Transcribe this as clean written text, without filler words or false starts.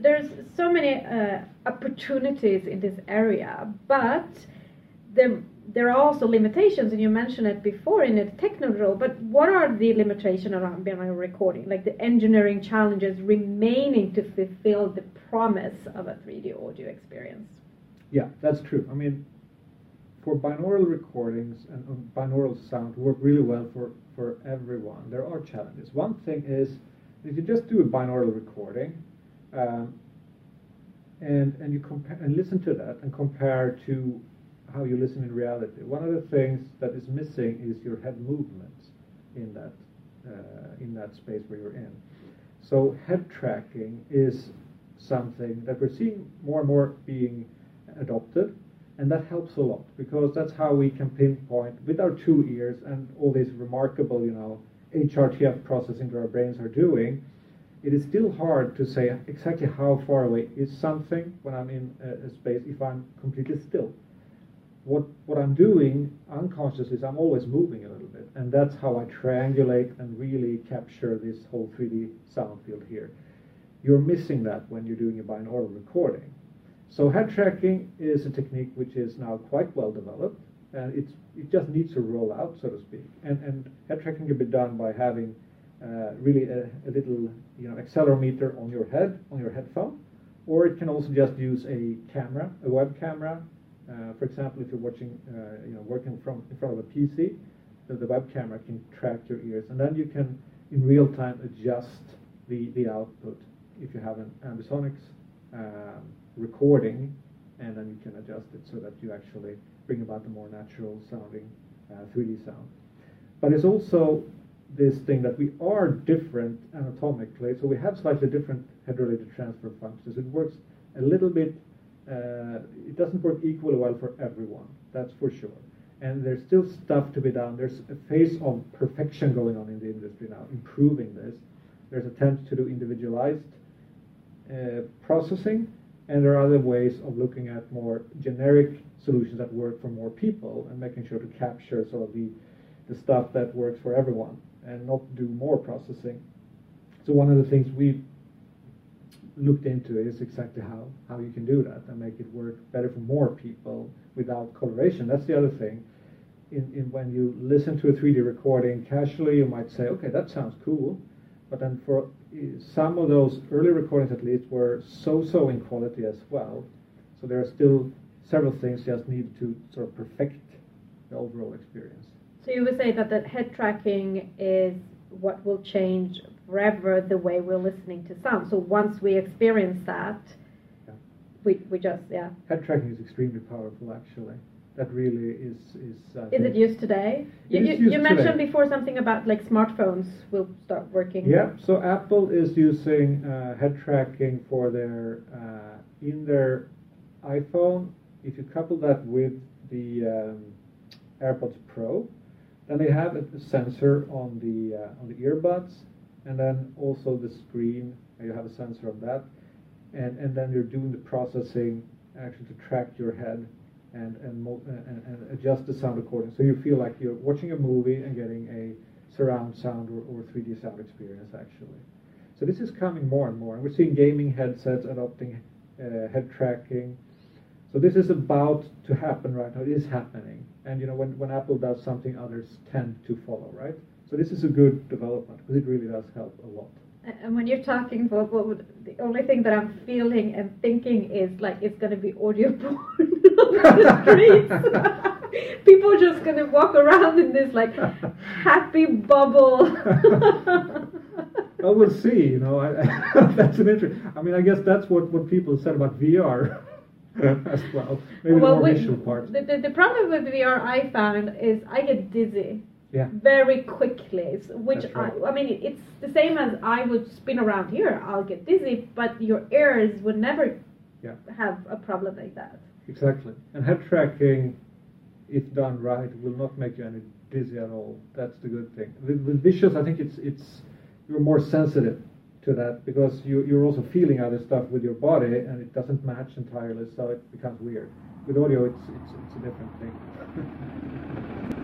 there's so many opportunities in this area, but there are also limitations, and you mentioned it before in the technical, but what are the limitations around BMI recording, like the engineering challenges remaining to fulfill the promise of a 3D audio experience? Yeah, that's true. I mean, for binaural recordings and binaural sound work really well for everyone. There are challenges. One thing is, if you just do a binaural recording and you compare and listen to that and compare to how you listen in reality, one of the things that is missing is your head movement in that space where you're in. So head tracking is something that we're seeing more and more being adopted, and that helps a lot, because that's how we can pinpoint with our two ears and all these remarkable, you know, HRTF processing that our brains are doing. It is still hard to say exactly how far away is something when I'm in a space if I'm completely still. What I'm doing unconsciously is I'm always moving a little bit, and that's how I triangulate and really capture this whole 3D sound field here. You're missing that when you're doing a binaural recording. So head tracking is a technique which is now quite well developed, and it just needs to roll out, so to speak. And head tracking can be done by having really a little, you know, accelerometer on your head, on your headphone, or it can also just use a camera, a web camera. For example, if you're watching, you know, working in front of a PC, the web camera can track your ears, and then you can, in real time, adjust the output. If you have an ambisonics recording, and then you can adjust it so that you actually bring about the more natural sounding 3D sound. But it's also this thing that we are different anatomically, so we have slightly different head-related transfer functions. It works a little bit. It doesn't work equally well for everyone, that's for sure. And there's still stuff to be done. There's a phase of perfection going on in the industry now, improving this. There's attempts to do individualized processing, and there are other ways of looking at more generic solutions that work for more people and making sure to capture sort of the stuff that works for everyone and not do more processing. So one of the things we've looked into is exactly how you can do that and make it work better for more people without coloration. That's the other thing. When you listen to a 3D recording casually, you might say, okay, that sounds cool. But then for some of those early recordings, at least, were so-so in quality as well. So there are still several things you just need to sort of perfect the overall experience. So you would say that the head tracking is what will change forever the way we're listening to sound. So once we experience that, yeah. we just Head tracking is extremely powerful, actually. That really is it used today? You mentioned today before something about like smartphones will start working. Yeah. So Apple is using head tracking for their in their iPhone. If you couple that with the AirPods Pro, then they have a sensor on the earbuds, and then also the screen. You have a sensor on that, and then you're doing the processing actually to track your head and adjust the sound accordingly. So you feel like you're watching a movie and getting a surround sound or 3D sound experience actually. So this is coming more and more, and we're seeing gaming headsets adopting head tracking. So this is about to happen right now. It is happening. And you know, when Apple does something, others tend to follow, right? So this is a good development because it really does help a lot. And when you're talking, the only thing that I'm feeling and thinking is like it's going to be audio porn on the streets. People are just going to walk around in this like happy bubble. Well, we'll see. You know, that's an interesting. I mean, I guess that's what people said about VR. As well. Maybe the more visual part. The problem with VR I found is I get dizzy very quickly, which right. I mean, it's the same as I would spin around here. I'll get dizzy, but your ears would never have a problem like that. Exactly. And head tracking, if done right, will not make you any dizzy at all. That's the good thing. With visuals, I think it's you're more sensitive to that, because you're also feeling other stuff with your body, and it doesn't match entirely, so it becomes weird. With audio, it's a different thing.